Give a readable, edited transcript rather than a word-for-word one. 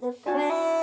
the friend.